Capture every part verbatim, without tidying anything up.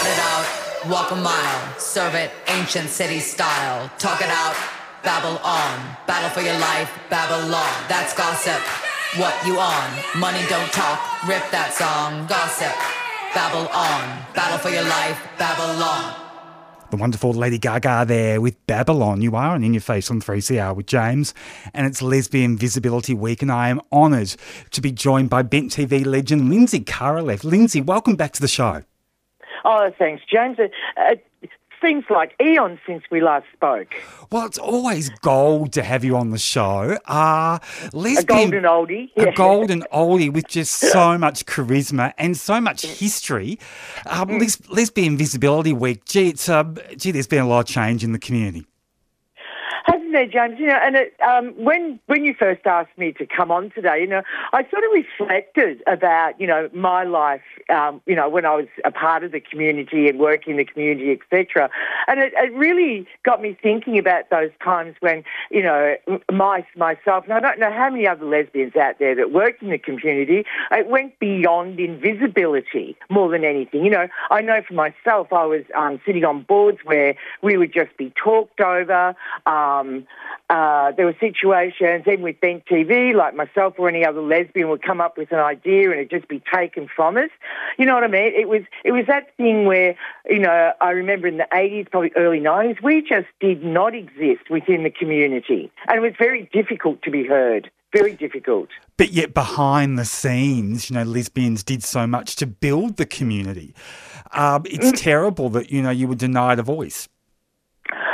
Shut it out, walk a mile, serve it ancient city style. Talk it out, babble on, battle for your life, Babylon. That's gossip, what you on, money don't talk, rip that song. Gossip, babble on, battle for your life, Babylon. The wonderful Lady Gaga there with Babylon. You are on In Your Face on three C R with James, and it's Lesbian Visibility Week, and I am honoured to be joined by Bent T V legend Linzi Kurileff. Linzi, welcome back to the show. Oh, thanks, James. It, it seems like eons since we last spoke. Well, it's always gold to have you on the show. Uh, lesbian, a golden oldie. A golden oldie with just so much charisma and so much history. Um, mm. Les- Lesbian Visibility Week, gee, it's, uh, gee, there's been a lot of change in the community. Hasn't there, James? You know, and it, um, when when you first asked me to come on today, you know, I sort of reflected about, you know, my life, um, you know, when I was a part of the community and working in the community, et cetera. And it, it really got me thinking about those times when, you know, my myself, and I don't know how many other lesbians out there that worked in the community, it went beyond invisibility more than anything. You know, I know for myself, I was um, sitting on boards where we would just be talked over. Um, Um, uh, there were situations, even with Bent T V, like myself or any other lesbian would come up with an idea and it'd just be taken from us. You know what I mean? It was it was that thing where, you know, I remember in the eighties, probably early nineties, we just did not exist within the community. And it was very difficult to be heard, very difficult. But yet behind the scenes, you know, lesbians did so much to build the community. Um, it's terrible that, you know, you were denied a voice.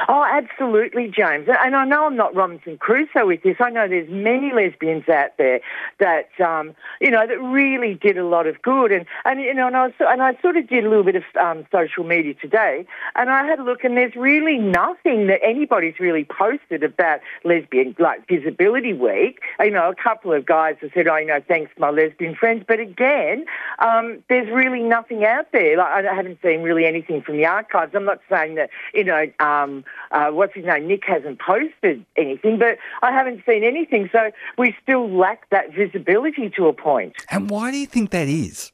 Oh, absolutely, James. And I know I'm not Robinson Crusoe with this. I know there's many lesbians out there that, um, you know, that really did a lot of good. And, and you know, and I, was, and I sort of did a little bit of um, social media today, and I had a look, and there's really nothing that anybody's really posted about Lesbian, like, Visibility Week. You know, a couple of guys have said, oh, you know, thanks to my lesbian friends. But again, um, there's really nothing out there. Like, I haven't seen really anything from the archives. I'm not saying that, you know... Um, Uh, what's his name? Nick hasn't posted anything, but I haven't seen anything. So we still lack that visibility to a point. And why do you think that is?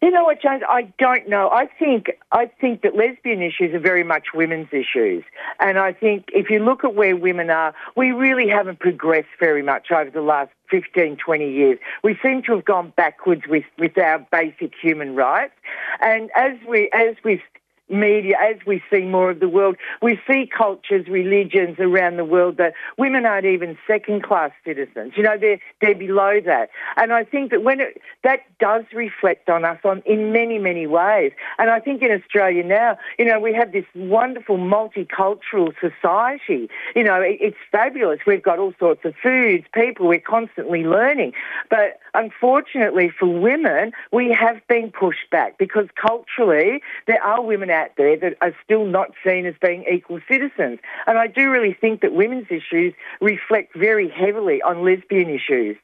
You know what, James? I don't know. I think I think that lesbian issues are very much women's issues. And I think if you look at where women are, we really haven't progressed very much over the last fifteen, twenty years. We seem to have gone backwards with, with our basic human rights. And as we as we've media, as we see more of the world, we see cultures, religions around the world that women aren't even second-class citizens. You know, they're, they're below that. And I think that when it, that does reflect on us on in many, many ways. And I think in Australia now, you know, we have this wonderful multicultural society. You know, it, it's fabulous. We've got all sorts of foods, people, we're constantly learning. But unfortunately for women, we have been pushed back because culturally there are women out there that are still not seen as being equal citizens. And I do really think that women's issues reflect very heavily on lesbian issues.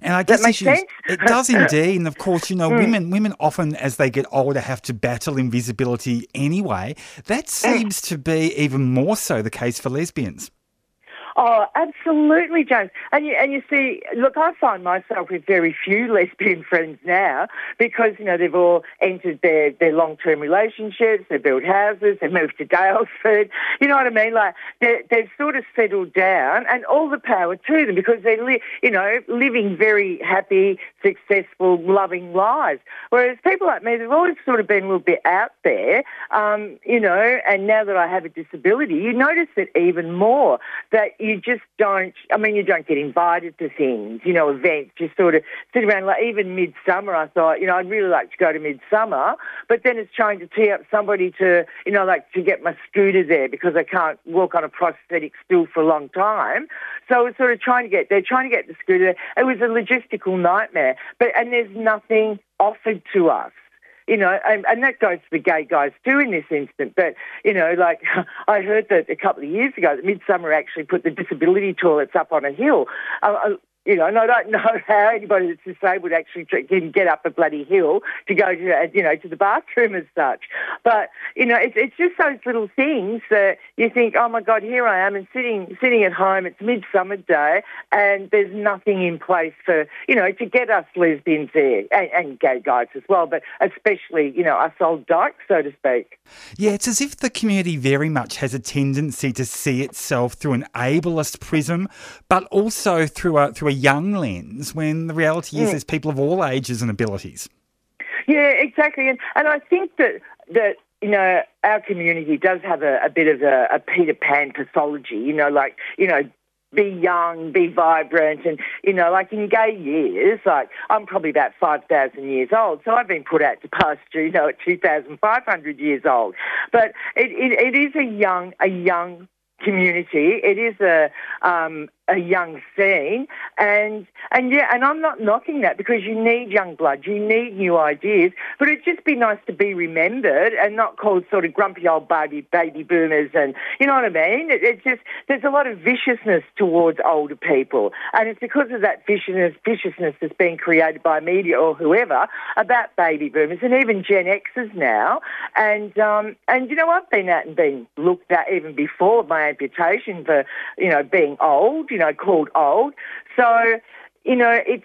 And I guess that makes issues, sense? It does indeed. And of course, you know, mm. women women often, as they get older, have to battle invisibility anyway. That seems mm. to be even more so the case for lesbians. Oh, absolutely, James. And you, and you see, look, I find myself with very few lesbian friends now because, you know, they've all entered their, their long-term relationships, they've built houses, they've moved to Daylesford. You know what I mean? Like, they've sort of settled down, and all the power to them because they're, li- you know, living very happy, successful, loving lives. Whereas people like me, they've always sort of been a little bit out there, um, you know, and now that I have a disability, you notice it even more that you You just don't, I mean, you don't get invited to things, you know, events. You sort of sit around, like even Midsummer, I thought, you know, I'd really like to go to Midsummer, but then it's trying to tee up somebody to, you know, like to get my scooter there because I can't walk on a prosthetic stool for a long time. So it's sort of trying to get there, trying to get the scooter there. It was a logistical nightmare, but and there's nothing offered to us. You know, and, and that goes to the gay guys too in this instance. But, you know, like I heard that a couple of years ago that Midsummer actually put the disability toilets up on a hill. Uh, You know, and I don't know how anybody that's disabled actually can get up a bloody hill to go to, you know, to the bathroom as such. But, you know, it's, it's just those little things that you think, oh, my God, here I am and sitting sitting at home, it's Midsummer Day, and there's nothing in place for, you know, to get us lesbians there and, and gay guys as well, but especially, you know, us old dykes, so to speak. Yeah, it's as if the community very much has a tendency to see itself through an ableist prism, but also through a through a young lens, when the reality is yeah. there's people of all ages and abilities. Yeah, exactly. And and I think that that, you know, our community does have a, a bit of a, a Peter Pan pathology, you know, like, you know, be young, be vibrant, and, you know, like in gay years, like, I'm probably about five thousand years old, so I've been put out to pasture, you know, at two thousand five hundred years old. But it, it, it is a young, a young community. It is a um, a young scene, and and yeah, and I'm not knocking that, because you need young blood, you need new ideas. But it'd just be nice to be remembered and not called sort of grumpy old baby baby boomers, and you know what I mean. It, it's just there's a lot of viciousness towards older people, and it's because of that viciousness viciousness that's being created by media or whoever about baby boomers and even Gen Xers now. And um, and you know, I've been out and been looked at even before my amputation for, you know, being old, you know, called old. So, you know, it's,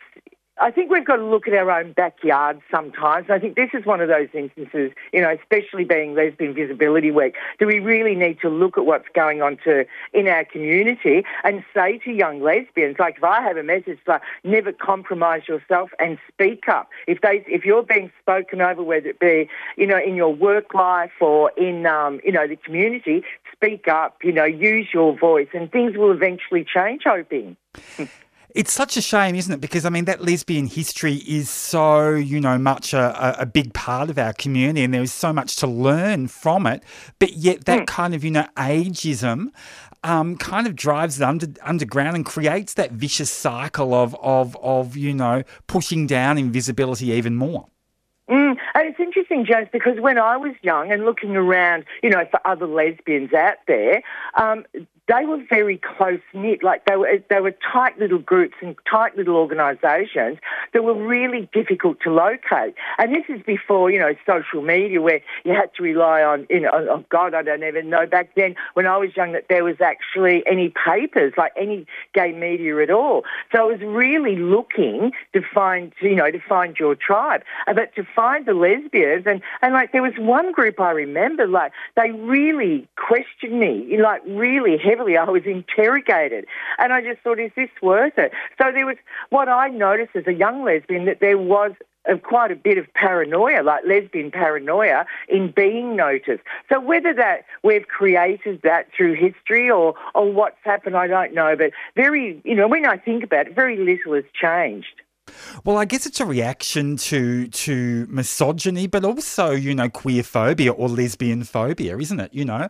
I think we've got to look at our own backyard sometimes. And I think this is one of those instances, you know, especially being Lesbian Visibility Week, do we really need to look at what's going on to in our community and say to young lesbians, like, if I have a message, like, never compromise yourself and speak up. If they, if you're being spoken over, whether it be, you know, in your work life or in, um, you know, the community, speak up, you know, use your voice, and things will eventually change, hoping. It's such a shame, isn't it? Because, I mean, that lesbian history is so, you know, much a, a big part of our community, and there is so much to learn from it. But yet that mm. kind of, you know, ageism um, kind of drives it under, underground and creates that vicious cycle of, of, of, you know, pushing down invisibility even more. Mm. And it's interesting, James, because when I was young and looking around, you know, for other lesbians out there, um, they were very close-knit, like they were they were tight little groups and tight little organisations that were really difficult to locate. And this is before, you know, social media, where you had to rely on, you know, oh, God, I don't even know back then when I was young that there was actually any papers, like any gay media at all. So it was really looking to find, you know, to find your tribe, but to find the lesbians. And, and like, there was one group I remember, like, they really questioned me, like, really heavily. Heavily, I was interrogated, and I just thought, is this worth it? So there was, what I noticed as a young lesbian, that there was of quite a bit of paranoia, like lesbian paranoia, in being noticed. So whether that we've created that through history or, or what's happened, I don't know, but very, you know, when I think about it, very little has changed. Well, I guess it's a reaction to to misogyny, but also, you know, queer phobia or lesbian phobia, isn't it? You know,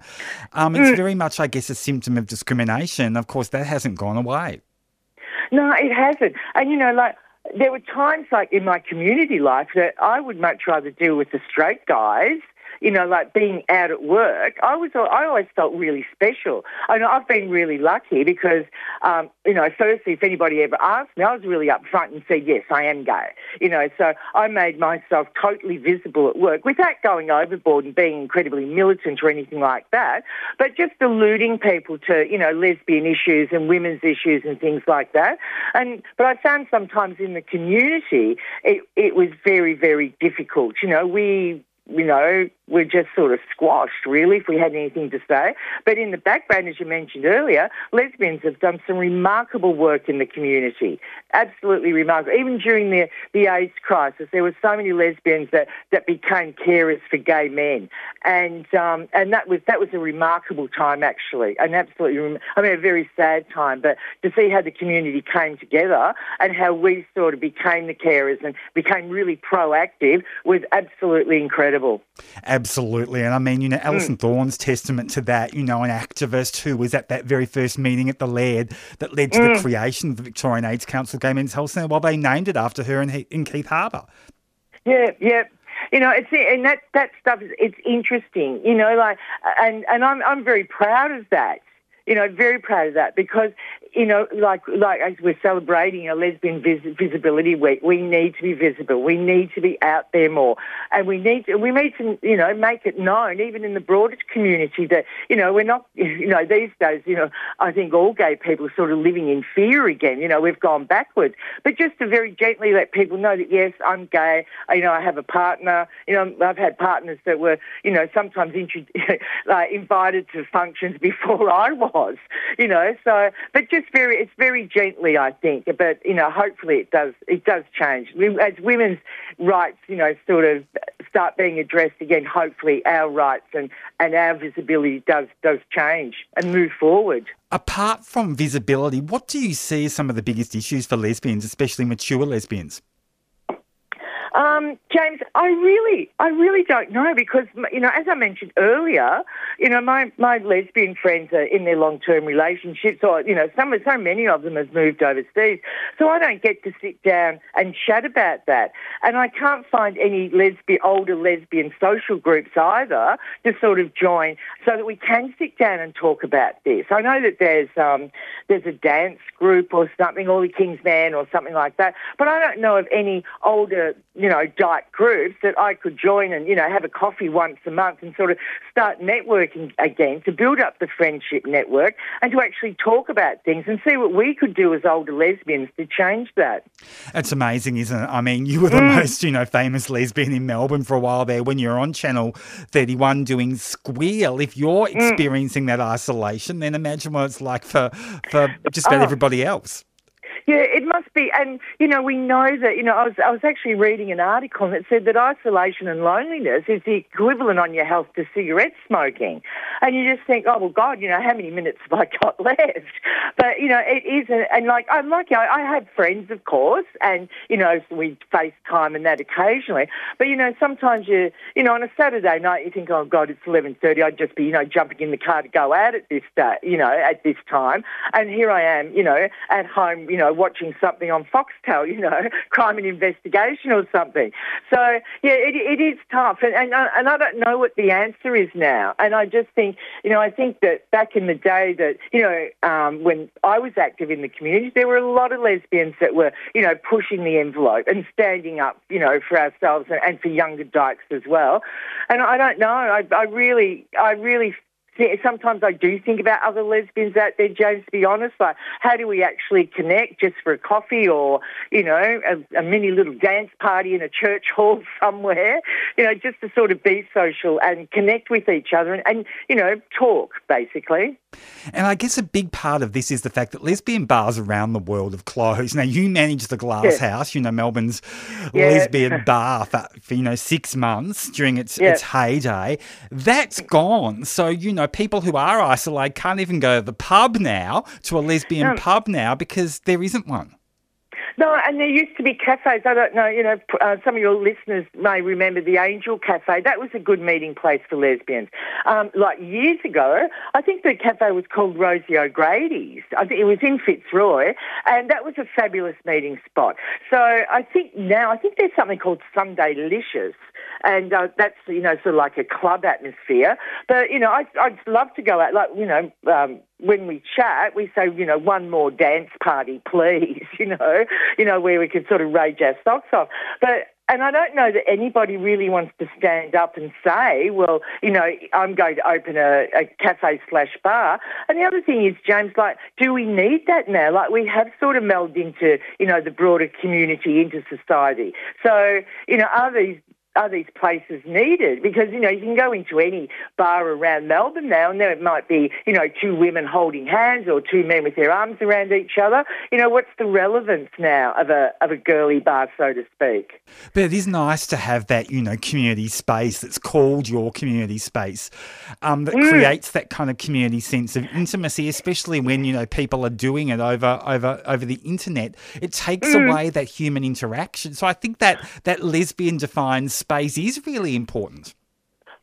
um, it's very much, I guess, a symptom of discrimination. Of course, that hasn't gone away. No, it hasn't. And, you know, like, there were times, like, in my community life that I would much rather deal with the straight guys, you know, like being out at work. I was, I always felt really special. I know I've been really lucky because, um, you know, firstly, if anybody ever asked me, I was really upfront and said, yes, I am gay. You know, so I made myself totally visible at work without going overboard and being incredibly militant or anything like that, but just alluding people to, you know, lesbian issues and women's issues and things like that. And but I found sometimes in the community, it, it was very, very difficult. You know, we... you know, we're just sort of squashed, really, if we had anything to say. But in the background, as you mentioned earlier, lesbians have done some remarkable work in the community, absolutely remarkable. Even during the, the AIDS crisis, there were so many lesbians that, that became carers for gay men. And um, and that was that was a remarkable time, actually, an absolutely, I mean, a very sad time. But to see how the community came together and how we sort of became the carers and became really proactive was absolutely incredible. Absolutely. And I mean, you know, Alison mm. Thorne's testament to that, you know, an activist who was at that very first meeting at the Laird that led to mm. the creation of the Victorian AIDS Council Gay Men's Health Centre. Well, they named it after her in, he- in Keith Harbour. Yeah, yeah. You know, it's and that, that stuff, is it's interesting, you know, like, and, and I'm I'm very proud of that. You know, very proud of that because you know, like like as we're celebrating a lesbian vis- visibility week, we need to be visible. We need to be out there more, and we need to, we need to, you know, make it known even in the broader community that, you know, we're not, you know, these days, you know, I think all gay people are sort of living in fear again. You know, we've gone backwards, but just to very gently let people know that yes, I'm gay. You know, I have a partner. You know, I've had partners that were, you know, sometimes int- like invited to functions before I was. You know, so but just very, it's very gently, I think. But you know, hopefully it does, it does change as women's rights, you know, sort of start being addressed again. Hopefully, our rights and, and our visibility does does change and move forward. Apart from visibility, what do you see as some of the biggest issues for lesbians, especially mature lesbians? Um, James, I really, I really don't know because, you know, as I mentioned earlier, you know, my, my lesbian friends are in their long-term relationships or, you know, some, so many of them have moved overseas. So I don't get to sit down and chat about that. And I can't find any lesbian, older lesbian social groups either to sort of join so that we can sit down and talk about this. I know that there's, um, there's a dance group or something, or the King's Man or something like that, but I don't know of any older, you know, dyke groups that I could join and, you know, have a coffee once a month and sort of start networking again to build up the friendship network and to actually talk about things and see what we could do as older lesbians to change that. It's amazing, isn't it? I mean, you were the mm. most, you know, famous lesbian in Melbourne for a while there when you were on Channel thirty-one doing Squeal. If you're experiencing mm. that isolation, then imagine what it's like for, for just about oh. everybody else. Yeah, it must be. And, you know, we know that, you know, I was I was actually reading an article that said that isolation and loneliness is the equivalent on your health to cigarette smoking. And you just think, oh, well, God, you know, how many minutes have I got left? But, you know, it is. And, like, I'm lucky. I, I have friends, of course, and, you know, we FaceTime and that occasionally. But, you know, sometimes you, you know, on a Saturday night, you think, oh, God, it's eleven thirty. I'd just be, you know, jumping in the car to go out at this day, you know, at this time. And here I am, you know, at home, you know, watching something on Foxtel, you know, crime and investigation or something. So, yeah, it, it is tough. And, and, and I don't know what the answer is now. And I just think, you know, I think that back in the day that, you know, um, when I was active in the community, there were a lot of lesbians that were, you know, pushing the envelope and standing up, you know, for ourselves and, and for younger dykes as well. And I don't know. I, I really, I really sometimes I do think about other lesbians out there, James, to be honest. Like, how do we actually connect just for a coffee or, you know, a, a mini little dance party in a church hall somewhere, you know, just to sort of be social and connect with each other and, and, you know, talk, basically. And I guess a big part of this is the fact that lesbian bars around the world have closed. Now, you managed the Glass yes. House, you know, Melbourne's yeah. lesbian bar for, for, you know, six months during its, yeah. its heyday. That's gone. So, you know, people who are isolated can't even go to the pub now, to a lesbian no. pub now, because there isn't one. No, and there used to be cafes. I don't know, you know, uh, some of your listeners may remember the Angel Cafe. That was a good meeting place for lesbians. Um, like years ago, I think the cafe was called Rosie O'Grady's. I think it was in Fitzroy, and that was a fabulous meeting spot. So I think now, I think there's something called Sunday Licious, and uh, that's, you know, sort of like a club atmosphere. But, you know, I, I'd love to go out, like, you know, um, when we chat, we say, you know, one more dance party, please, you know, you know, where we could sort of rage our socks off. But, and I don't know that anybody really wants to stand up and say, well, you know, I'm going to open a, a cafe slash bar. And the other thing is, James, like, do we need that now? Like, we have sort of melded into, you know, the broader community, into society. So, you know, are these... are these places needed? Because, you know, you can go into any bar around Melbourne now and there it might be, you know, two women holding hands or two men with their arms around each other. You know, what's the relevance now of a of a girly bar, so to speak? But it is nice to have that, you know, community space that's called your community space um, that mm. creates that kind of community sense of intimacy, especially when, you know, people are doing it over over, over the internet. It takes mm. away that human interaction. So I think that, that lesbian defines space is really important.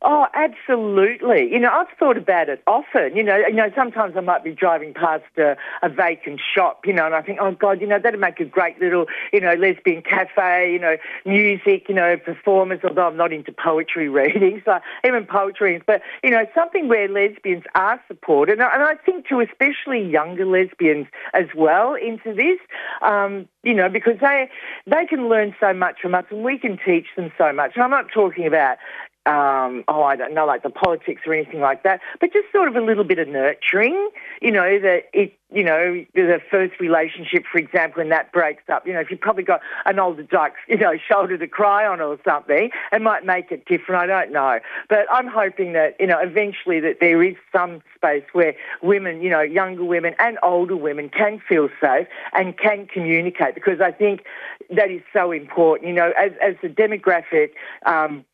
Oh, absolutely. You know, I've thought about it often. You know, you know, sometimes I might be driving past a, a vacant shop, you know, and I think, oh, God, you know, that'd make a great little, you know, lesbian cafe, you know, music, you know, performers, although I'm not into poetry readings, so even poetry, but, you know, something where lesbians are supported. And I, and I think to especially younger lesbians as well into this, um, you know, because they they can learn so much from us and we can teach them so much. And I'm not talking about... Um, oh, I don't know, like the politics or anything like that, but just sort of a little bit of nurturing, you know, that it, you know, the first relationship, for example, and that breaks up, you know, if you've probably got an older duck's, you know, shoulder to cry on or something, it might make it different, I don't know. But I'm hoping that, you know, eventually that there is some space where women, you know, younger women and older women can feel safe and can communicate, because I think that is so important, you know, as, as the demographic, um,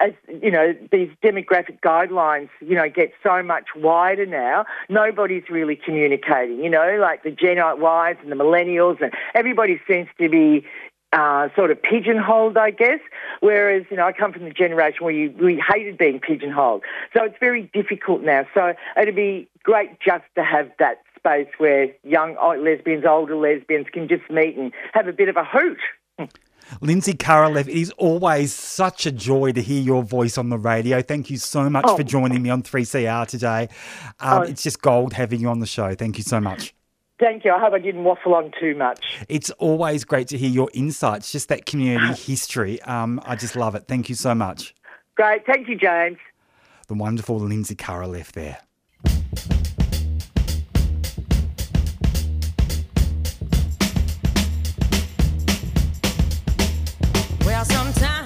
as, you know, these demographic guidelines, you know, get so much wider now, nobody's really communicating, you know, like the Gen Ys and the millennials, and everybody seems to be uh, sort of pigeonholed, I guess, whereas, you know, I come from the generation where you, we hated being pigeonholed. So it's very difficult now. So it'd be great just to have that space where young lesbians, older lesbians can just meet and have a bit of a hoot. Linzi Kurileff, it is always such a joy to hear your voice on the radio. Thank you so much oh. for joining me on three C R today. Um, oh. It's just gold having you on the show. Thank you so much. Thank you. I hope I didn't waffle on too much. It's always great to hear your insights, just that community history. Um, I just love it. Thank you so much. Great. Thank you, James. The wonderful Linzi Kurileff there. Why don't you come over?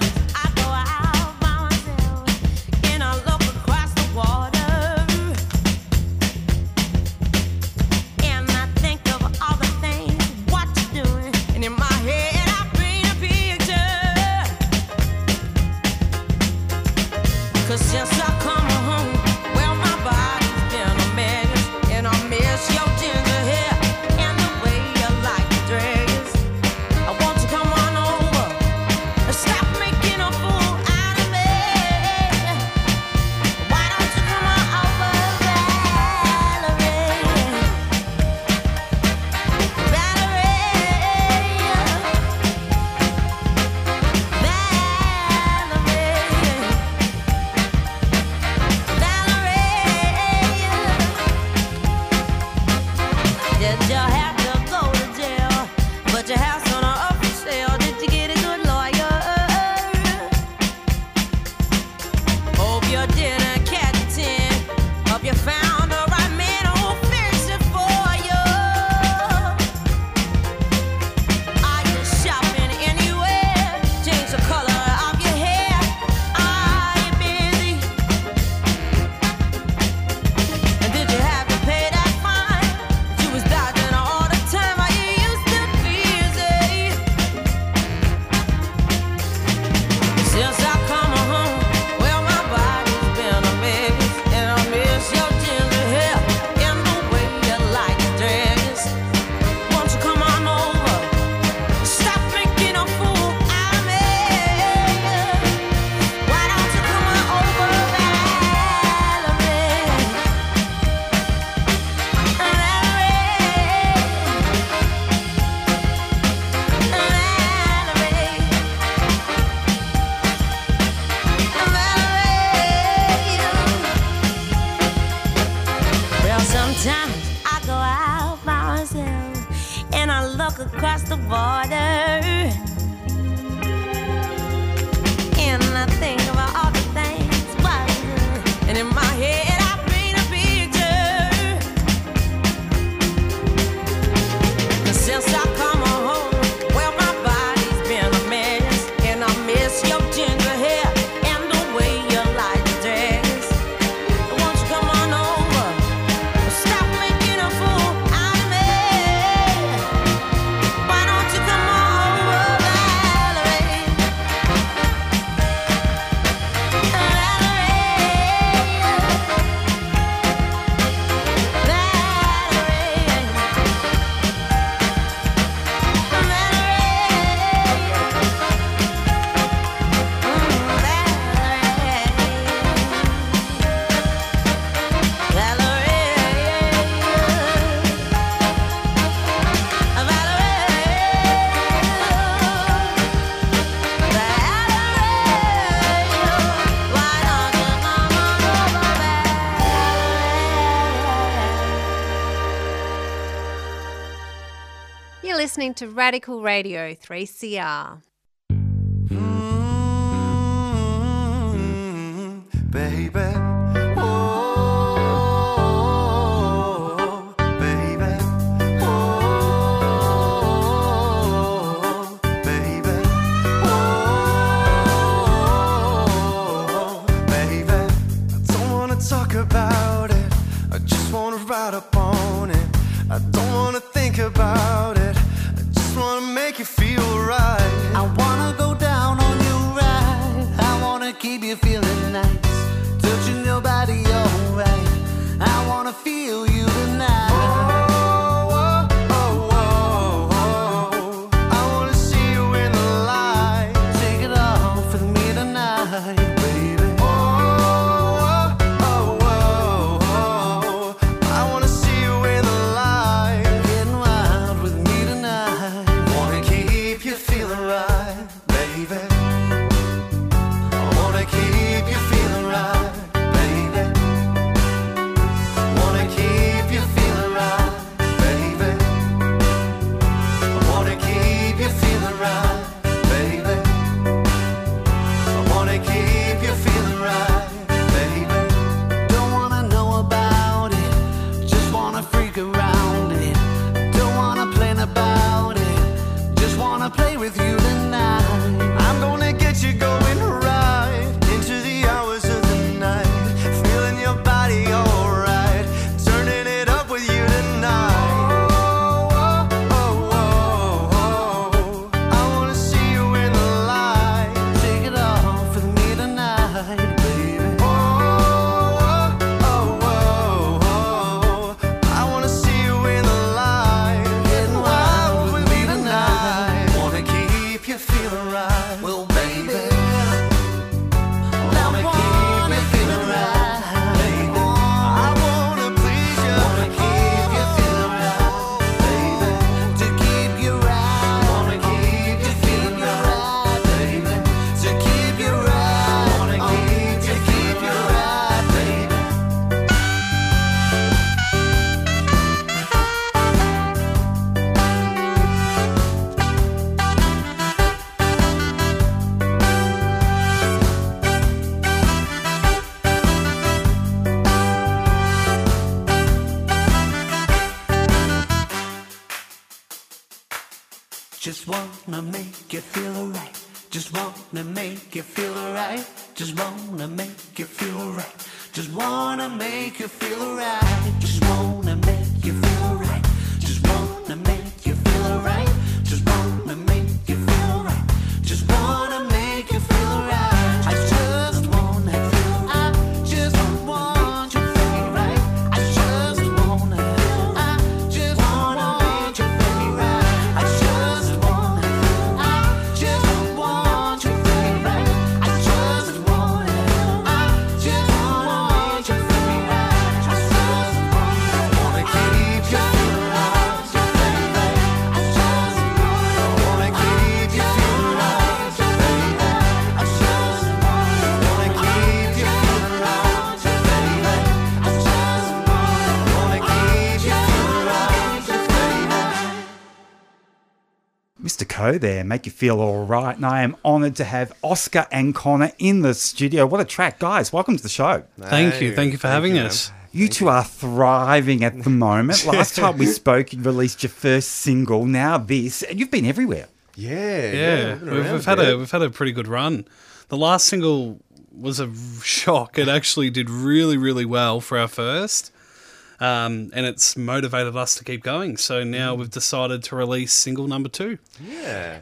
listening to Radical Radio three C R. Mm-hmm, baby. About it, I just wanna make you feel right. I wanna go down on you right. I wanna keep you feeling nice, touching your body alright. I wanna feel you tonight. Oh, oh, oh, oh, oh, I wanna see you in the light. Take it off with me tonight, baby. Oh, oh, oh, oh, oh, I wanna see you in the light. Just wanna make you feel alright. Just wanna make you feel alright. Just wanna make you feel alright. Just wanna make you feel alright. Just wanna make you feel alright. Just wanna make you feel alright. Just wanna make you feel alright. Just wanna make you feel alright. I just wanna feel alright. I just want you to feel right. I just wanna feel right. I just wanna make you feel right. I just wanna feel right. I just want you to feel right. I just wanna feel right. I just wanna make you feel right. I just wanna wanna keep you feeling right, baby. I just wanna wanna keep you feeling right, baby. I just wanna wanna keep you feeling right, baby. I just wanna wanna keep you feeling right, baby. Mister Co there, make you feel all right. And I am honoured to have Oscar and Connor in the studio. What a track, guys. Welcome to the show. Thank you. Thank you for having us. You two are thriving at the moment. Last time we spoke, you released your first single, now this, and you've been everywhere. Yeah, Yeah, been we've, around we've had a we've had a pretty good run. The last single was a shock. It actually did really, really well for our first, um, and it's motivated us to keep going. So now we've decided to release single number two. Yeah.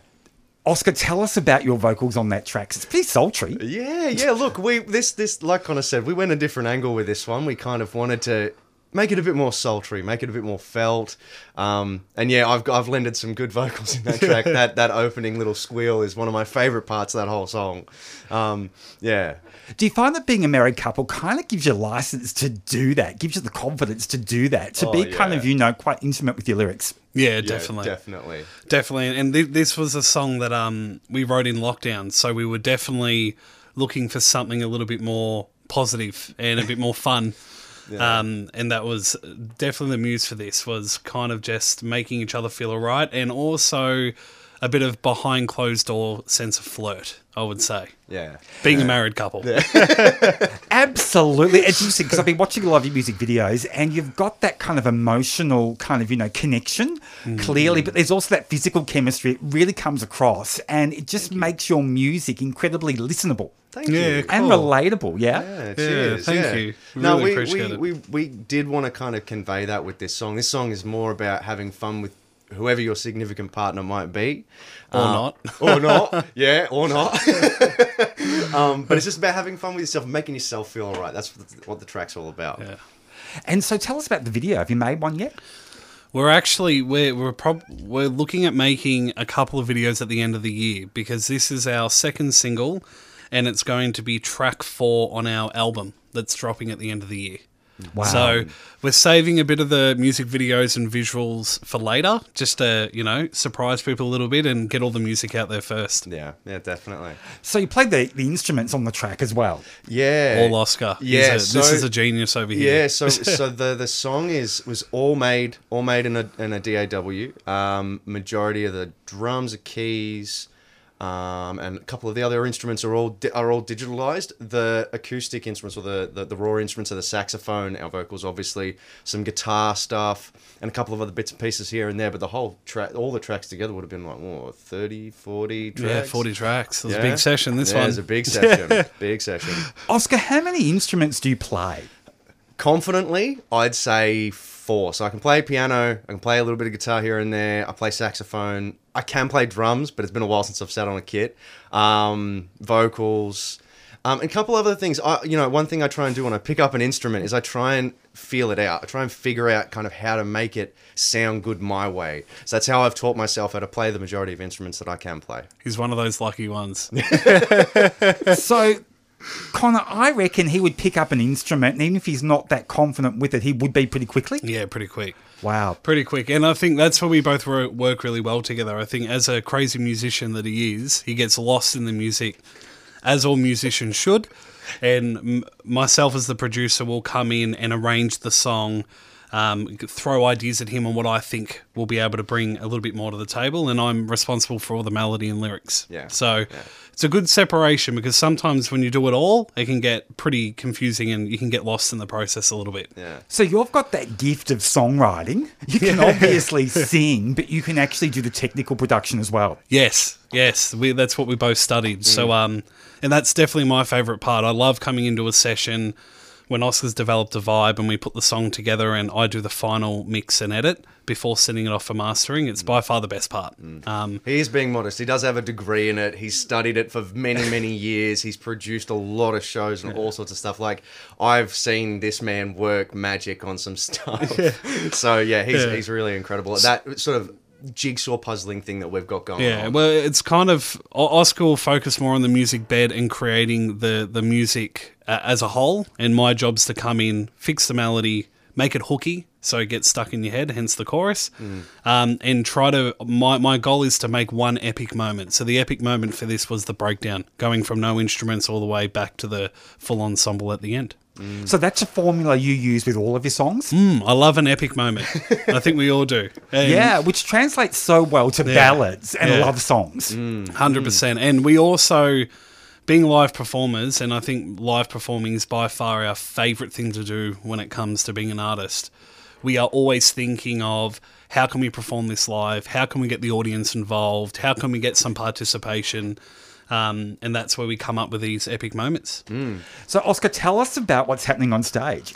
Oscar, tell us about your vocals on that track. It's pretty sultry. Yeah, yeah. Look, we this this like Connor said, we went a different angle with this one. We kind of wanted to make it a bit more sultry, make it a bit more felt. Um, and yeah, I've I've lended some good vocals in that track. That that opening little squeal is one of my favourite parts of that whole song. Um, yeah. Do you find that being a married couple kind of gives you license to do that, gives you the confidence to do that, to Oh, be kind yeah. of, you know, quite intimate with your lyrics? Yeah, definitely. definitely. Definitely. And th- this was a song that um, we wrote in lockdown, so we were definitely looking for something a little bit more positive and a bit more fun. Yeah. Um, and that was definitely the muse for this, was kind of just making each other feel all right, and also a bit of behind closed door sense of flirt, I would say. Yeah. Being yeah. a married couple. Yeah. Absolutely. It's interesting because I've been watching a lot of your music videos and you've got that kind of emotional kind of, you know, connection, mm. clearly, but there's also that physical chemistry. It really comes across and it just Thank makes you. your music incredibly listenable. Thank yeah, you. Cool. And relatable, yeah? Yeah, cheers. Yeah, thank yeah. you. Really no, we, appreciate we, it. We, we did want to kind of convey that with this song. This song is more about having fun with whoever your significant partner might be. Or um, not. Or not. Yeah, or not. um, but it's just about having fun with yourself, making yourself feel all right. That's what the track's all about. Yeah. And so tell us about the video. Have you made one yet? We're actually, we're we're, prob- we're looking at making a couple of videos at the end of the year, because this is our second single and it's going to be track four on our album that's dropping at the end of the year. Wow. So we're saving a bit of the music videos and visuals for later, just to, you know, surprise people a little bit and get all the music out there first. Yeah, yeah, definitely. So you played the, the instruments on the track as well. Yeah. All Oscar. Yeah. A, so, this is a genius over here. Yeah, so so the, the song is was all made all made in a in a D A W. Um, majority of the drums are keys. Um, and a couple of the other instruments are all di- are all digitalized. The acoustic instruments, or the, the, the raw instruments, are the saxophone, our vocals, obviously, some guitar stuff, and a couple of other bits and pieces here and there. But the whole track, all the tracks together, would have been like whoa, thirty, forty tracks. Yeah, forty tracks. It was yeah. a big session. This yeah, one it was a big session. Big session. Oscar, how many instruments do you play? Confidently, I'd say four. So I can play piano, I can play a little bit of guitar here and there, I play saxophone, I can play drums, but it's been a while since I've sat on a kit, um, vocals, um, and a couple other things. I, you know, one thing I try and do when I pick up an instrument is I try and feel it out. I try and figure out kind of how to make it sound good my way. So that's how I've taught myself how to play the majority of instruments that I can play. He's one of those lucky ones. So... Connor, I reckon he would pick up an instrument, and even if he's not that confident with it, he would be pretty quickly. Yeah, pretty quick. Wow. Pretty quick. And I think that's where we both work really well together. I think as a crazy musician that he is, he gets lost in the music, as all musicians should. And m- myself as the producer will come in and arrange the song, um, throw ideas at him on what I think will be able to bring a little bit more to the table, and I'm responsible for all the melody and lyrics. Yeah. So... Yeah. It's a good separation, because sometimes when you do it all, it can get pretty confusing and you can get lost in the process a little bit. Yeah. So you've got that gift of songwriting. You can yeah. obviously sing, but you can actually do the technical production as well. Yes, yes. We, that's what we both studied. Mm. So, um, and that's definitely my favourite part. I love coming into a session when Oscar's developed a vibe and we put the song together and I do the final mix and edit before sending it off for mastering. It's by far the best part. Mm. Um, he is being modest. He does have a degree in it. He's studied it for many, many years. He's produced a lot of shows and yeah. all sorts of stuff. Like, I've seen this man work magic on some stuff. Yeah. So, yeah, he's yeah. he's really incredible. That sort of jigsaw puzzling thing that we've got going yeah, on. Yeah, well, it's kind of... Oscar will focus more on the music bed and creating the, the music uh, as a whole, and my job's to come in, fix the melody, make it hooky, so it gets stuck in your head, hence the chorus, mm. um, and try to... My, my goal is to make one epic moment. So the epic moment for this was the breakdown, going from no instruments all the way back to the full ensemble at the end. Mm. So that's a formula you use with all of your songs? Mm, I love an epic moment. I think we all do. And yeah, which translates so well to yeah, ballads and yeah. love songs. Mm, one hundred percent. Mm. And we also, being live performers, and I think live performing is by far our favourite thing to do when it comes to being an artist. We are always thinking of how can we perform this live? How can we get the audience involved? How can we get some participation? Um, and that's where we come up with these epic moments. Mm. So, Oscar, tell us about what's happening on stage.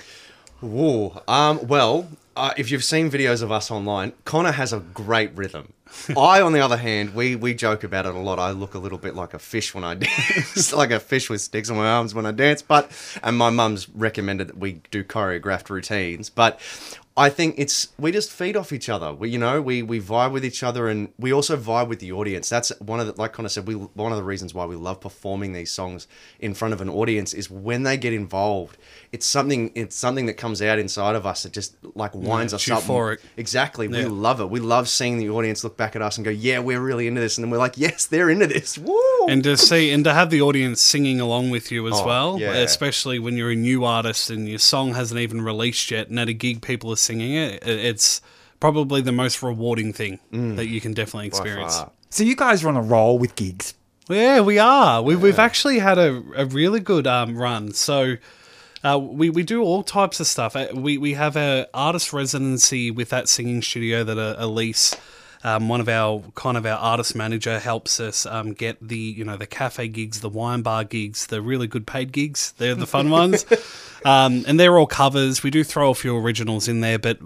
Ooh, um, well, uh, if you've seen videos of us online, Connor has a great rhythm. I, on the other hand, we we joke about it a lot. I look a little bit like a fish when I dance, like a fish with sticks on my arms when I dance. But and my mum's recommended that we do choreographed routines. But I think it's we just feed off each other. We, you know, we we vibe with each other, and we also vibe with the audience. That's one of the, like Connor said, we one of the reasons why we love performing these songs in front of an audience is when they get involved. It's something it's something that comes out inside of us that just like winds yeah, us up. Euphoric. Exactly. Yeah. We love it. We love seeing the audience look back at us and go, yeah, we're really into this, and then we're like, yes, they're into this. Woo! and to see and to have the audience singing along with you as oh, well, yeah. especially when you're a new artist and your song hasn't even released yet, and at a gig people are singing it. It's probably the most rewarding thing mm, that you can definitely experience. So you guys are on a roll with gigs. Yeah, we are. We, yeah. We've actually had a, a really good um, run. So uh, we, we do all types of stuff. We we have an artist residency with that singing studio that uh, Elise, um, one of our kind of our artist manager, helps us um, get the you know the cafe gigs, the wine bar gigs, the really good paid gigs. They're the fun ones, um, and they're all covers. We do throw a few originals in there, but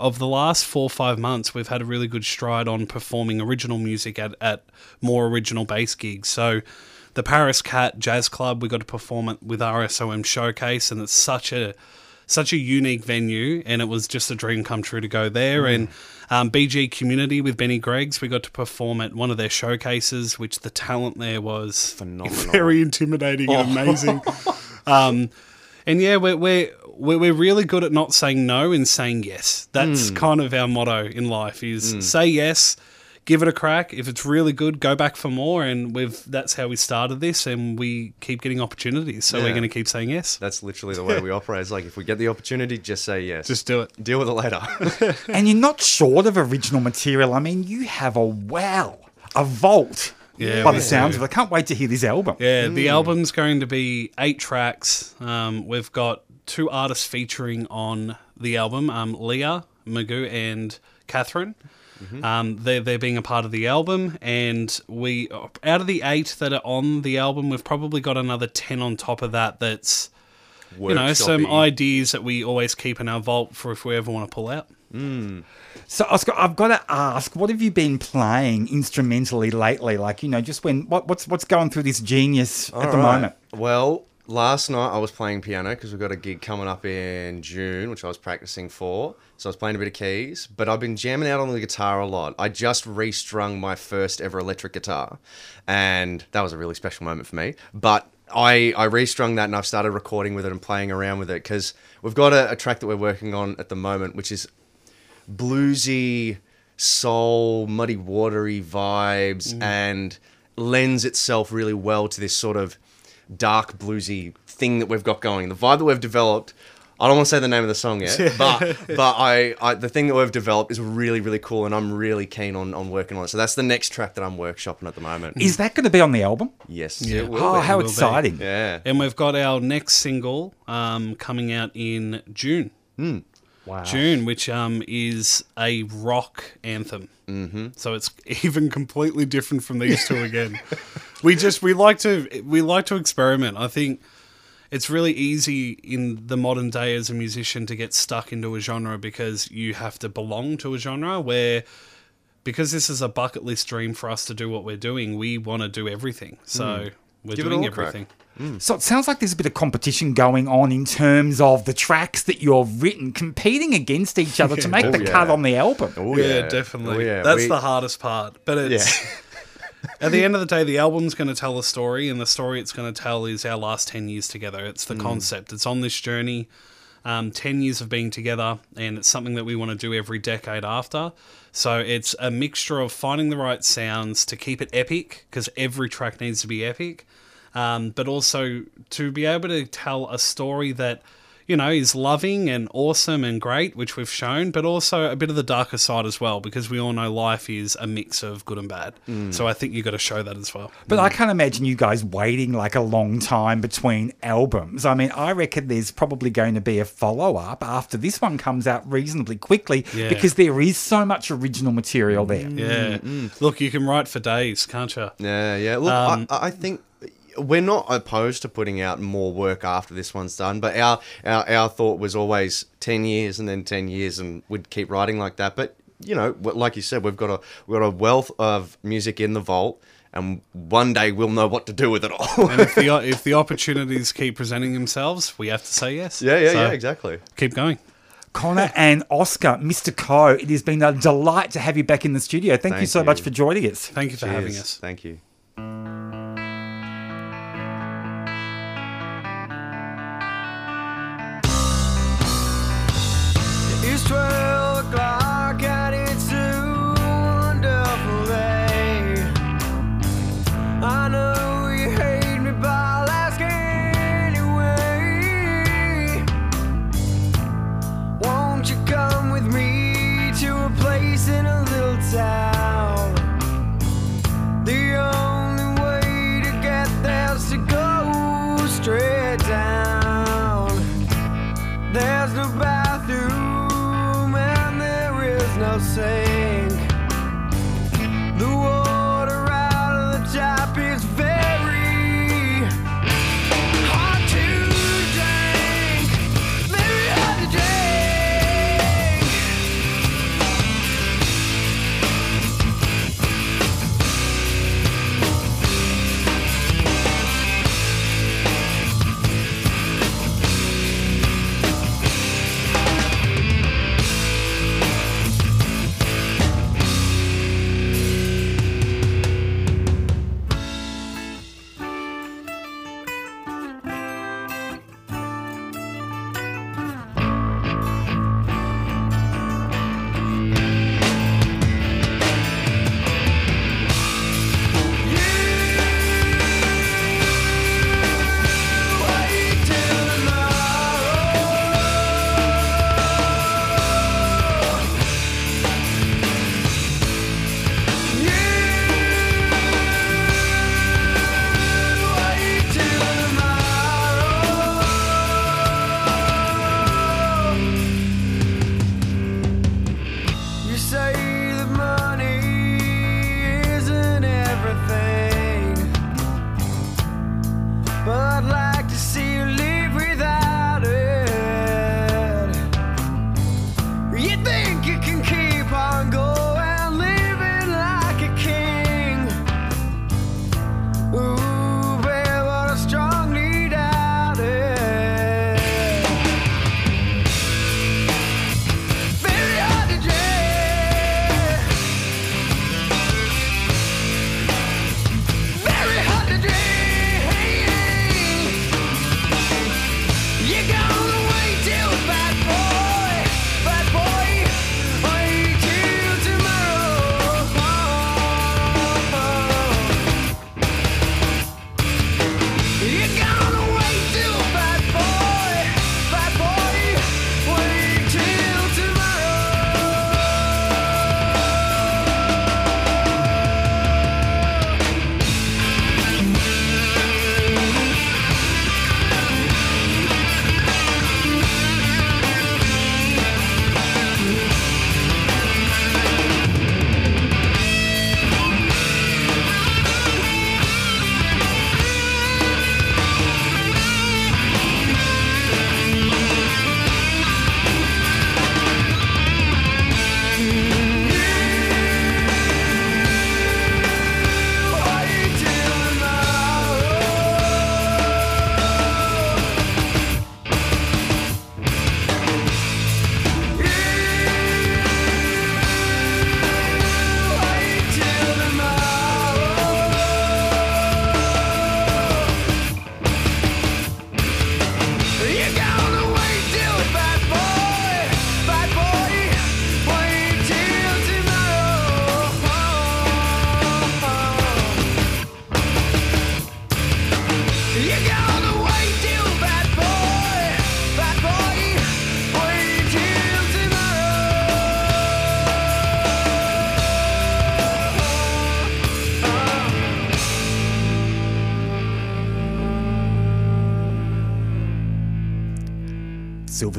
of the last four or five months, we've had a really good stride on performing original music at at more original bass gigs. So the Paris Cat Jazz Club, we got to perform it with R S O M Showcase, and it's such a such a unique venue, and it was just a dream come true to go there. Mm. And um, B G Community with Benny Greggs, we got to perform at one of their showcases, which the talent there was phenomenal, very intimidating oh. and amazing. um, and yeah, we're we're we're really good at not saying no and saying yes. That's mm. kind of our motto in life: is mm. say yes. Give it a crack. If it's really good, go back for more. And we've that's how we started this, and we keep getting opportunities. So yeah. we're going to keep saying yes. That's literally the way we operate. It's like, if we get the opportunity, just say yes. Just do it. Deal with it later. And you're not short of original material. I mean, you have a wow, a vault. Yeah, by the sounds do. of it. I can't wait to hear this album. Yeah, mm. the album's going to be eight tracks. Um, we've got two artists featuring on the album, um, Leah Magoo and Catherine. Mm-hmm. Um, they're, they're being a part of the album, and we out of the eight that are on the album, we've probably got another ten on top of that that's, Work you know, shopping. some ideas that we always keep in our vault for if we ever want to pull out. Mm. So, Oscar, I've got to ask, what have you been playing instrumentally lately? Like, you know, just when, what, what's what's going through this genius All at the right. moment? Well, last night I was playing piano because we've got a gig coming up in June, which I was practicing for. So I was playing a bit of keys, but I've been jamming out on the guitar a lot. I just restrung my first ever electric guitar, and that was a really special moment for me. But I, I restrung that, and I've started recording with it and playing around with it because we've got a, a track that we're working on at the moment, which is bluesy, soul, muddy, watery vibes, mm. and lends itself really well to this sort of dark bluesy thing that we've got going. The vibe that we've developed, I don't want to say the name of the song yet, but but I, I the thing that we've developed is really, really cool, and I'm really keen on, on working on it. So that's the next track that I'm workshopping at the moment. Is that going to be on the album? Yes. Yeah. It will oh, be. how it exciting. Be. Yeah. And we've got our next single um, coming out in June. Mm. Wow. June, which um, is a rock anthem. Mm-hmm. So it's even completely different from these two again. We just we like to we like to experiment. I think it's really easy in the modern day as a musician to get stuck into a genre because you have to belong to a genre, where because this is a bucket list dream for us to do what we're doing, we want to do everything. So mm. we're Give doing everything. Mm. So it sounds like there's a bit of competition going on in terms of the tracks that you've written, competing against each other yeah. to make oh, the yeah. cut on the album. Oh, yeah, yeah, definitely. Oh, yeah. That's we... the hardest part. But it's... Yeah. At the end of the day, the album's going to tell a story, and the story it's going to tell is our last ten years together. It's the mm. concept. It's on this journey, um, ten years of being together, and it's something that we want to do every decade after. So it's a mixture of finding the right sounds to keep it epic, because every track needs to be epic, um, but also to be able to tell a story that, you know, is loving and awesome and great, which we've shown, but also a bit of the darker side as well, because we all know life is a mix of good and bad. Mm. So I think you've got to show that as well. But mm. I can't imagine you guys waiting like a long time between albums. I mean, I reckon there's probably going to be a follow-up after this one comes out reasonably quickly yeah. because there is so much original material there. Yeah. Mm. Look, you can write for days, can't you? Yeah, yeah. Look, um, I, I think... we're not opposed to putting out more work after this one's done, but our, our our thought was always ten years and then ten years, and we'd keep writing like that. But, you know, like you said, we've got a, we've got a wealth of music in the vault, and one day we'll know what to do with it all. And if the, if the opportunities keep presenting themselves, we have to say yes. Yeah, yeah, so yeah, exactly. Keep going. Connor and Oscar, Mister Co, it has been a delight to have you back in the studio. Thank, Thank you so you. much for joining us. Thank you for Cheers. having us. Thank you. twelve o'clock and it's a wonderful day. I know will sink. The water out of the tap is very hard to drink. Very hard to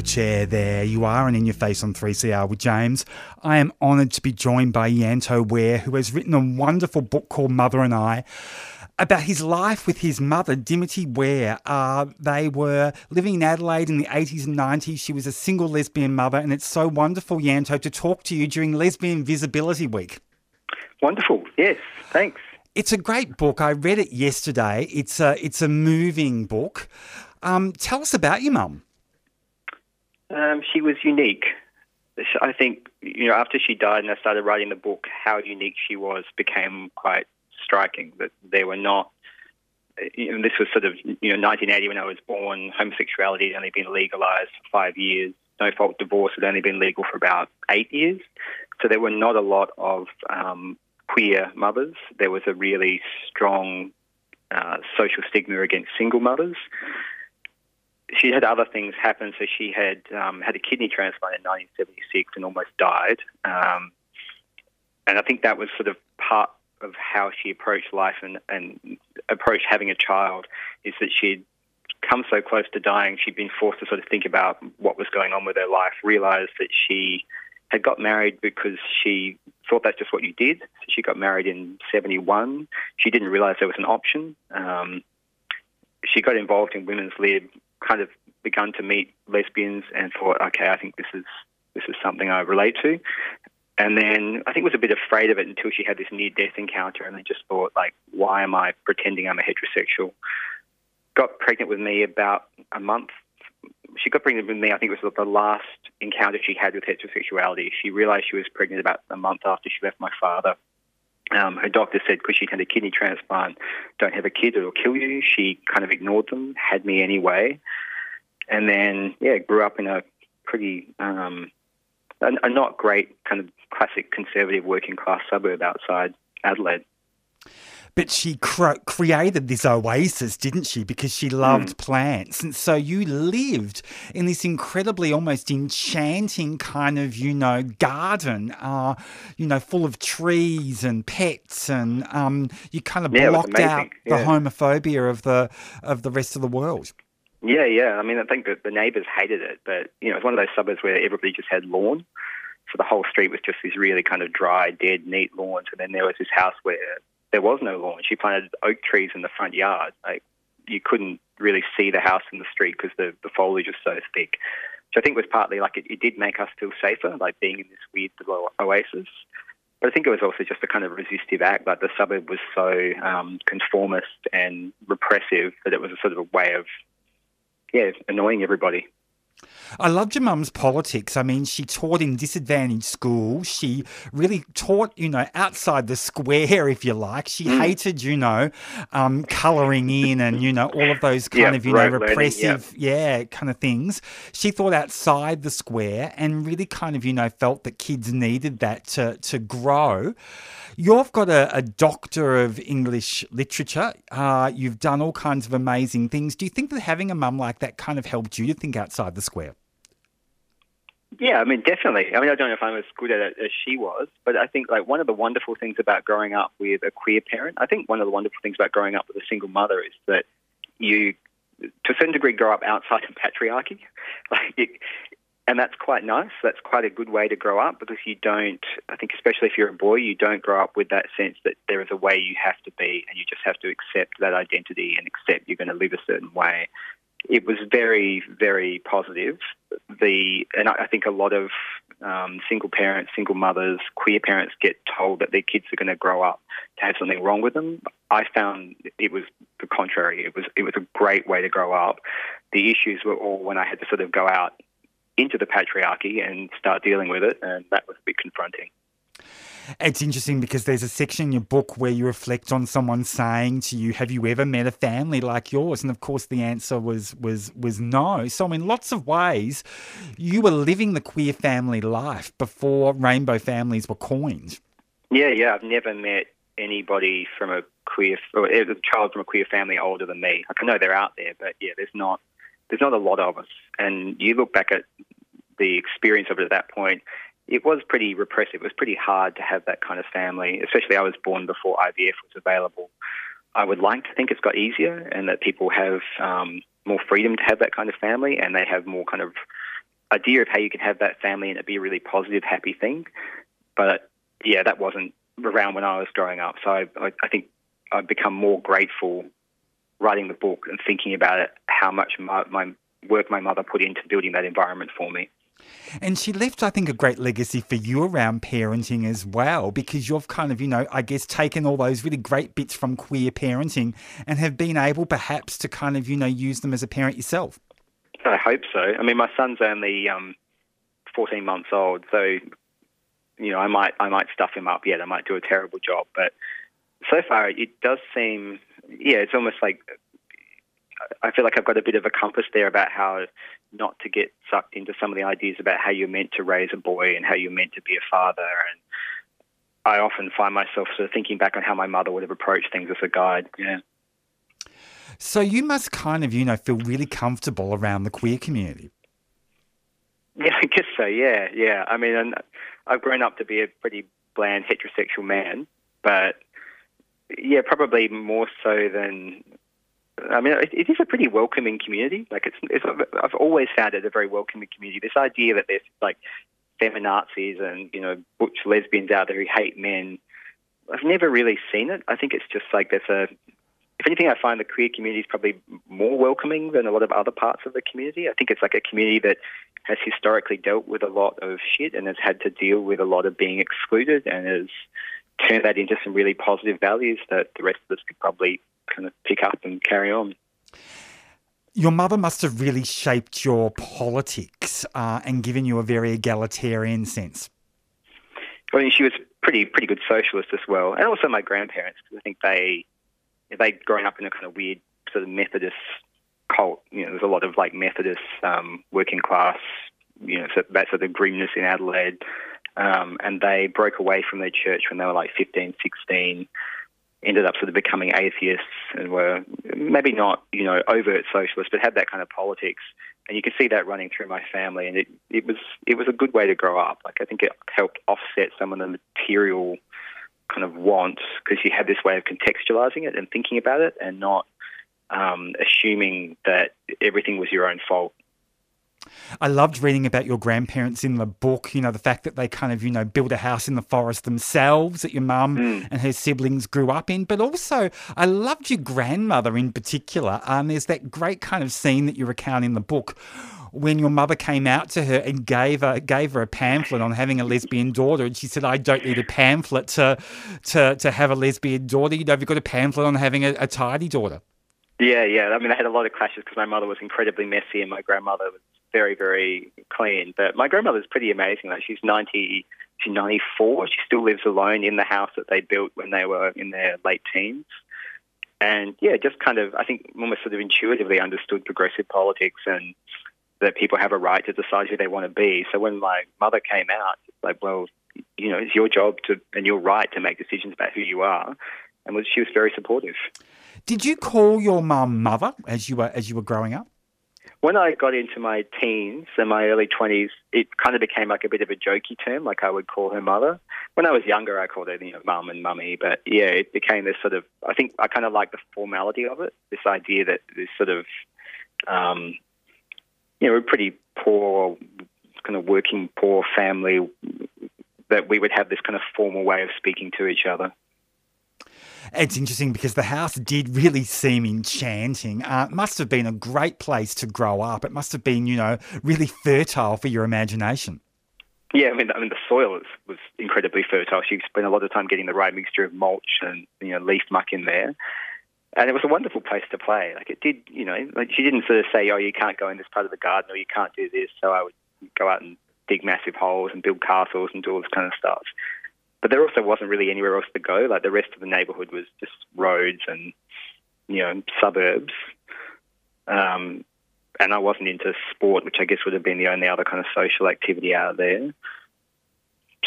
Chair there you are, and In Your Face on three C R with James. I am honoured to be joined by Yanto Ware, who has written a wonderful book called Mother and I, about his life with his mother, Dimity Ware. Uh, they were living in Adelaide in the eighties and nineties. She was a single lesbian mother, and it's so wonderful, Yanto, to talk to you during Lesbian Visibility Week. Wonderful. Yes, thanks. It's a great book. I read it yesterday. It's a, it's a moving book. Um, tell us about your mum. Um, she was unique. I think, you know, after she died and I started writing the book, how unique she was became quite striking. That they were not, you know, this was sort of, you know, nineteen eighty when I was born, homosexuality had only been legalised for five years. No-fault divorce had only been legal for about eight years. So there were not a lot of um, queer mothers. There was a really strong uh, social stigma against single mothers. She had other things happen, so she had um, had a kidney transplant in nineteen seventy-six and almost died. Um, and I think that was sort of part of how she approached life and, and approached having a child, is that she'd come so close to dying, she'd been forced to sort of think about what was going on with her life, realised that she had got married because she thought that's just what you did. So she got married in seventy-one. She didn't realise there was an option. Um, she got involved in women's lib, kind of begun to meet lesbians and thought, okay, I think this is this is something I relate to. And then I think was a bit afraid of it until she had this near-death encounter and then just thought, like, why am I pretending I'm a heterosexual? Got pregnant with me about a month. She got pregnant with me, I think it was the last encounter she had with heterosexuality. She realised she was pregnant about a month after she left my father. Um, her doctor said, because she'd had a kidney transplant, don't have a kid, it'll kill you. She kind of ignored them, had me anyway. And then, yeah, grew up in a pretty, um, a, a not great kind of classic conservative working class suburb outside Adelaide. But she cr- created this oasis, didn't she? Because she loved mm. plants. And so you lived in this incredibly, almost enchanting kind of, you know, garden, uh, you know, full of trees and pets. And um, you kind of yeah, blocked out yeah. the homophobia of the of the rest of the world. Yeah, yeah. I mean, I think that the neighbours hated it. But, you know, it's one of those suburbs where everybody just had lawn. So the whole street was just these really kind of dry, dead, neat lawns. And then there was this house where there was no lawn. She planted oak trees in the front yard. Like, you couldn't really see the house in the street because the, the foliage was so thick. So I think it was partly like it, it did make us feel safer, like being in this weird little oasis. But I think it was also just a kind of resistive act. Like the suburb was so um, conformist and repressive that it was a sort of a way of, yeah, annoying everybody. I loved your mum's politics. I mean, she taught in disadvantaged schools. She really taught, you know, outside the square, if you like. She mm. hated, you know, um, colouring in and, you know, all of those kind yep, of, you know, repressive, learning, yep. yeah, kind of things. She thought outside the square and really kind of, you know, felt that kids needed that to, to grow. You've got a, a Doctor of English Literature. Uh, you've done all kinds of amazing things. Do you think that having a mum like that kind of helped you to think outside the square? Yeah, I mean, definitely. I mean, I don't know if I'm as good at it as she was, but I think, like, one of the wonderful things about growing up with a queer parent, I think one of the wonderful things about growing up with a single mother is that you, to a certain degree, grow up outside of patriarchy. Like, it, and that's quite nice. That's quite a good way to grow up because you don't, I think especially if you're a boy, you don't grow up with that sense that there is a way you have to be and you just have to accept that identity and accept you're going to live a certain way. It was very, very positive. The And I think a lot of um, single parents, single mothers, queer parents get told that their kids are going to grow up to have something wrong with them. I found it was the contrary. It was it was a great way to grow up. The issues were all when I had to sort of go out into the patriarchy and start dealing with it, and that was a bit confronting. It's interesting because there's a section in your book where you reflect on someone saying to you, have you ever met a family like yours? And, of course, the answer was was was no. So, in lots of ways, you were living the queer family life before rainbow families were coined. Yeah, yeah. I've never met anybody from a queer – or a child from a queer family older than me. I know they're out there, but, yeah, there's not there's not a lot of us. And you look back at the experience of it at that point – it was pretty repressive. It was pretty hard to have that kind of family, especially I was born before I V F was available. I would like to think it's got easier and that people have um, more freedom to have that kind of family and they have more kind of idea of how you can have that family and it'd be a really positive, happy thing. But, yeah, that wasn't around when I was growing up. So I, I think I've become more grateful writing the book and thinking about it, how much my, my work my mother put into building that environment for me. And she left, I think, a great legacy for you around parenting as well, because you've kind of, you know, I guess, taken all those really great bits from queer parenting and have been able perhaps to kind of, you know, use them as a parent yourself. I hope so. I mean, my son's only um, fourteen months old, so, you know, I might I might stuff him up yet. I might do a terrible job. But so far it does seem, yeah, it's almost like I feel like I've got a bit of a compass there about how not to get sucked into some of the ideas about how you're meant to raise a boy and how you're meant to be a father. And I often find myself sort of thinking back on how my mother would have approached things as a guide. Yeah. So you must kind of, you know, feel really comfortable around the queer community. Yeah, I guess so. Yeah. Yeah. I mean, I've grown up to be a pretty bland heterosexual man, but yeah, probably more so than, I mean, it, it is a pretty welcoming community. Like, it's, it's, I've always found it a very welcoming community. This idea that there's, like, feminazis and, you know, butch lesbians out there who hate men. I've never really seen it. I think it's just like there's a... If anything, I find the queer community is probably more welcoming than a lot of other parts of the community. I think it's like a community that has historically dealt with a lot of shit and has had to deal with a lot of being excluded and has turned that into some really positive values that the rest of us could probably kind of pick up and carry on. Your mother must have really shaped your politics uh, and given you a very egalitarian sense. I mean, she was pretty pretty good socialist as well. And also my grandparents, because I think they... They'd grown up in a kind of weird sort of Methodist cult. You know, there's a lot of like Methodist um, working class, you know, so that sort of grimness in Adelaide. Um, and they broke away from their church when they were like fifteen, sixteen, ended up sort of becoming atheists and were maybe not, you know, overt socialists, but had that kind of politics. And you could see that running through my family. And it, it was it was a good way to grow up. Like, I think it helped offset some of the material kind of want, because you had this way of contextualizing it and thinking about it and not um, assuming that everything was your own fault. I loved reading about your grandparents in the book, you know, the fact that they kind of, you know, built a house in the forest themselves that your mum mm. and her siblings grew up in. But also, I loved your grandmother in particular. Um, there's that great kind of scene that you recount in the book when your mother came out to her and gave her gave her a pamphlet on having a lesbian daughter, and she said, "I don't need a pamphlet to to to have a lesbian daughter. You know, you've got a pamphlet on having a, a tidy daughter." Yeah, yeah. I mean, I had a lot of clashes because my mother was incredibly messy and my grandmother was very, very clean. But my grandmother's pretty amazing. Like, she's ninety, she's ninety-four. She still lives alone in the house that they built when they were in their late teens. And yeah, just kind of, I think, almost sort of intuitively understood progressive politics and that people have a right to decide who they want to be. So when my mother came out, it's like, well, you know, it's your job to and your right to make decisions about who you are. And was, she was very supportive. Did you call your mum mother as you were as you were growing up? When I got into my teens and my early twenties, it kind of became like a bit of a jokey term, like I would call her mother. When I was younger, I called her, you know, mum and mummy. But yeah, it became this sort of, I think I kind of like the formality of it, this idea that this sort of, um, you know, a pretty poor, kind of working poor family, that we would have this kind of formal way of speaking to each other. It's interesting because the house did really seem enchanting. Uh, it must have been a great place to grow up. It must have been, you know, really fertile for your imagination. Yeah, I mean, I mean the soil is, was incredibly fertile. She spent a lot of time getting the right mixture of mulch and, you know, leaf muck in there. And it was a wonderful place to play. Like, it did, you know, like, she didn't sort of say, oh, you can't go in this part of the garden or you can't do this. So I would go out and dig massive holes and build castles and do all this kind of stuff. But there also wasn't really anywhere else to go. Like, the rest of the neighbourhood was just roads and, you know, suburbs. Um, and I wasn't into sport, which I guess would have been the only other kind of social activity out there.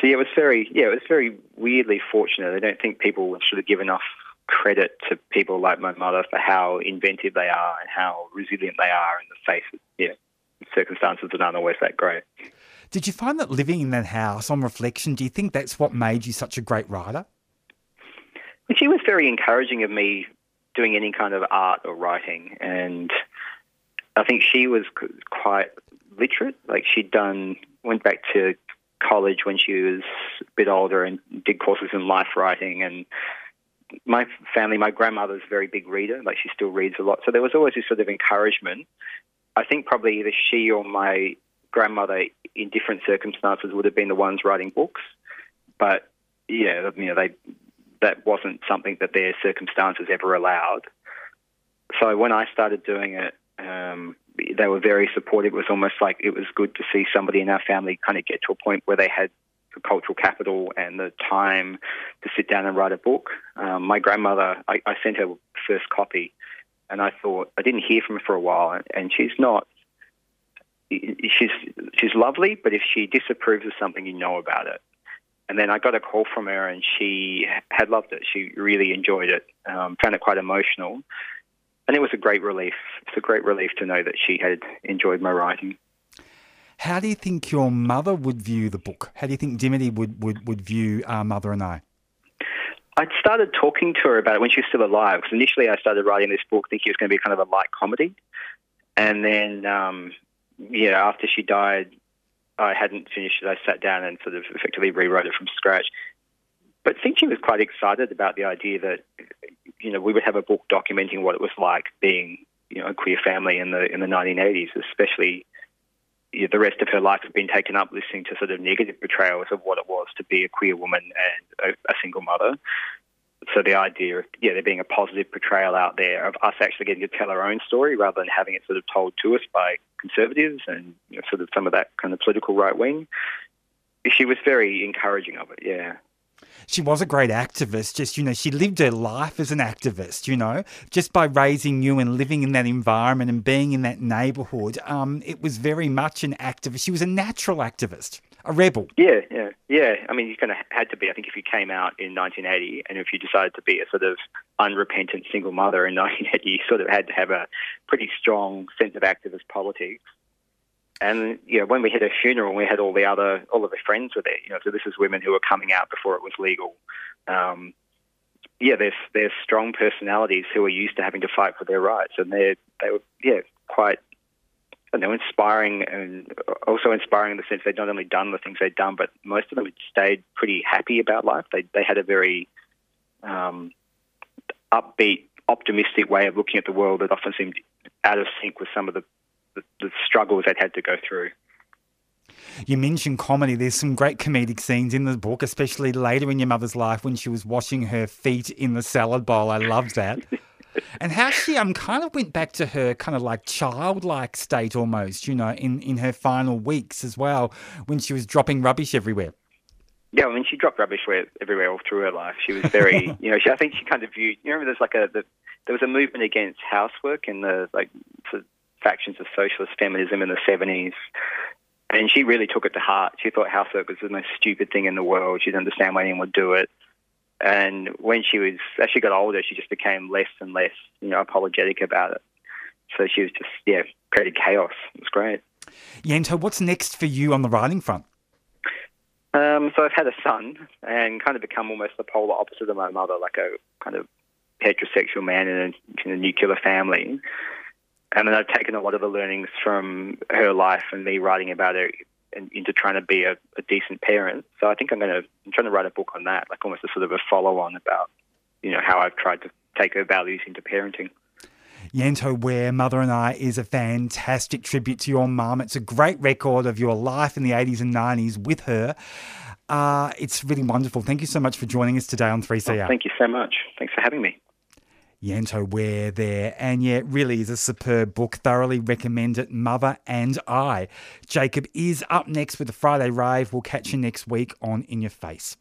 So yeah, it was very, yeah, it was very weirdly fortunate. I don't think people should have given enough credit to people like my mother for how inventive they are and how resilient they are in the face of, you know, circumstances that aren't always that great. Did you find that living in that house, on reflection, do you think that's what made you such a great writer? She was very encouraging of me doing any kind of art or writing, and I think she was quite literate. Like, she'd done, went back to college when she was a bit older and did courses in life writing. And my family, my grandmother's a very big reader. Like, she still reads a lot. So there was always this sort of encouragement. I think probably either she or my grandmother in different circumstances would have been the ones writing books, but yeah, you know, they, that wasn't something that their circumstances ever allowed. So when I started doing it, um, they were very supportive. It was almost like it was good to see somebody in our family kind of get to a point where they had the cultural capital and the time to sit down and write a book. Um, my grandmother, I, I sent her first copy, and I thought, I didn't hear from her for a while, and she's not, She's she's lovely, but if she disapproves of something, you know about it. And then I got a call from her, and she had loved it. She really enjoyed it, um, found it quite emotional. And it was a great relief. It's a great relief to know that she had enjoyed my writing. How do you think your mother would view the book? How do you think Dimity would, would, would view uh, Mother and I? I started talking to her about it when she was still alive, because initially I started writing this book thinking it was going to be kind of a light comedy. And then... Um, Yeah, after she died, I hadn't finished it. I sat down and sort of effectively rewrote it from scratch. But I think she was quite excited about the idea that, you know, we would have a book documenting what it was like being, you know, a queer family in the in the nineteen eighties, especially. You know, the rest of her life had been taken up listening to sort of negative portrayals of what it was to be a queer woman and a, a single mother. So the idea of, yeah, there being a positive portrayal out there of us actually getting to tell our own story rather than having it sort of told to us by conservatives and, you know, sort of some of that kind of political right wing. She was very encouraging of it, yeah. She was a great activist. Just, you know, she lived her life as an activist, you know, just by raising you and living in that environment and being in that neighbourhood. Um, it was very much an activist. She was a natural activist, a rebel. Yeah, yeah, yeah. I mean, you kind of had to be, I think, if you came out in nineteen eighty and if you decided to be a sort of unrepentant single mother in nineteen eighty, you sort of had to have a pretty strong sense of activist politics. And, you know, when we had her funeral, we had all the other, all of her friends were there, you know, so this is women who were coming out before it was legal. Um, yeah, there's, there's strong personalities who are used to having to fight for their rights, and they they were, yeah, quite, I don't know, inspiring, and also inspiring in the sense they'd not only done the things they'd done, but most of them had stayed pretty happy about life. They they had a very um, upbeat, optimistic way of looking at the world that often seemed out of sync with some of the the struggles they'd had to go through. You mentioned comedy. There's some great comedic scenes in the book, especially later in your mother's life when she was washing her feet in the salad bowl. I love that. And how she um kind of went back to her kind of like childlike state almost, you know, in, in her final weeks as well when she was dropping rubbish everywhere. Yeah, I mean, she dropped rubbish everywhere all through her life. She was very, you know, she, I think she kind of viewed, you know, there's like a, the, there was a movement against housework in the, like, to, factions of socialist feminism in the seventies, and she really took it to heart. She thought housework was the most stupid thing in the world. She didn't understand why anyone would do it. And when she was, as she got older, she just became less and less, you know, apologetic about it. So she was just, yeah, created chaos. It was great. Yanto, what's next for you on the writing front? Um, so I've had a son and kind of become almost the polar opposite of my mother, like a kind of heterosexual man in a, in a nuclear family. And then I've taken a lot of the learnings from her life and me writing about her and into trying to be a, a decent parent. So I think I'm going to, I'm trying to write a book on that, like almost a sort of a follow-on about, you know, how I've tried to take her values into parenting. Yanto Ware, Mother and I, is a fantastic tribute to your mum. It's a great record of your life in the eighties and nineties with her. Uh, it's really wonderful. Thank you so much for joining us today on three C R. Oh, thank you so much. Thanks for having me. Yanto Ware there, and yeah, it really is a superb book. Thoroughly recommend it, Mother and I. Jacob is up next with the Friday Rave. We'll catch you next week on In Your Face.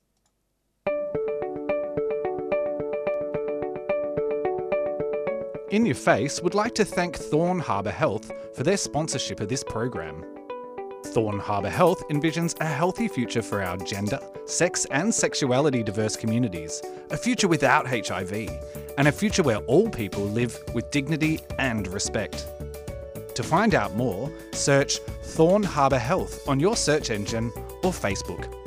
In Your Face would like to thank Thorn Harbour Health for their sponsorship of this program. Thorn Harbour Health envisions a healthy future for our gender, sex and sexuality diverse communities, a future without H I V, and a future where all people live with dignity and respect. To find out more, search Thorn Harbour Health on your search engine or Facebook.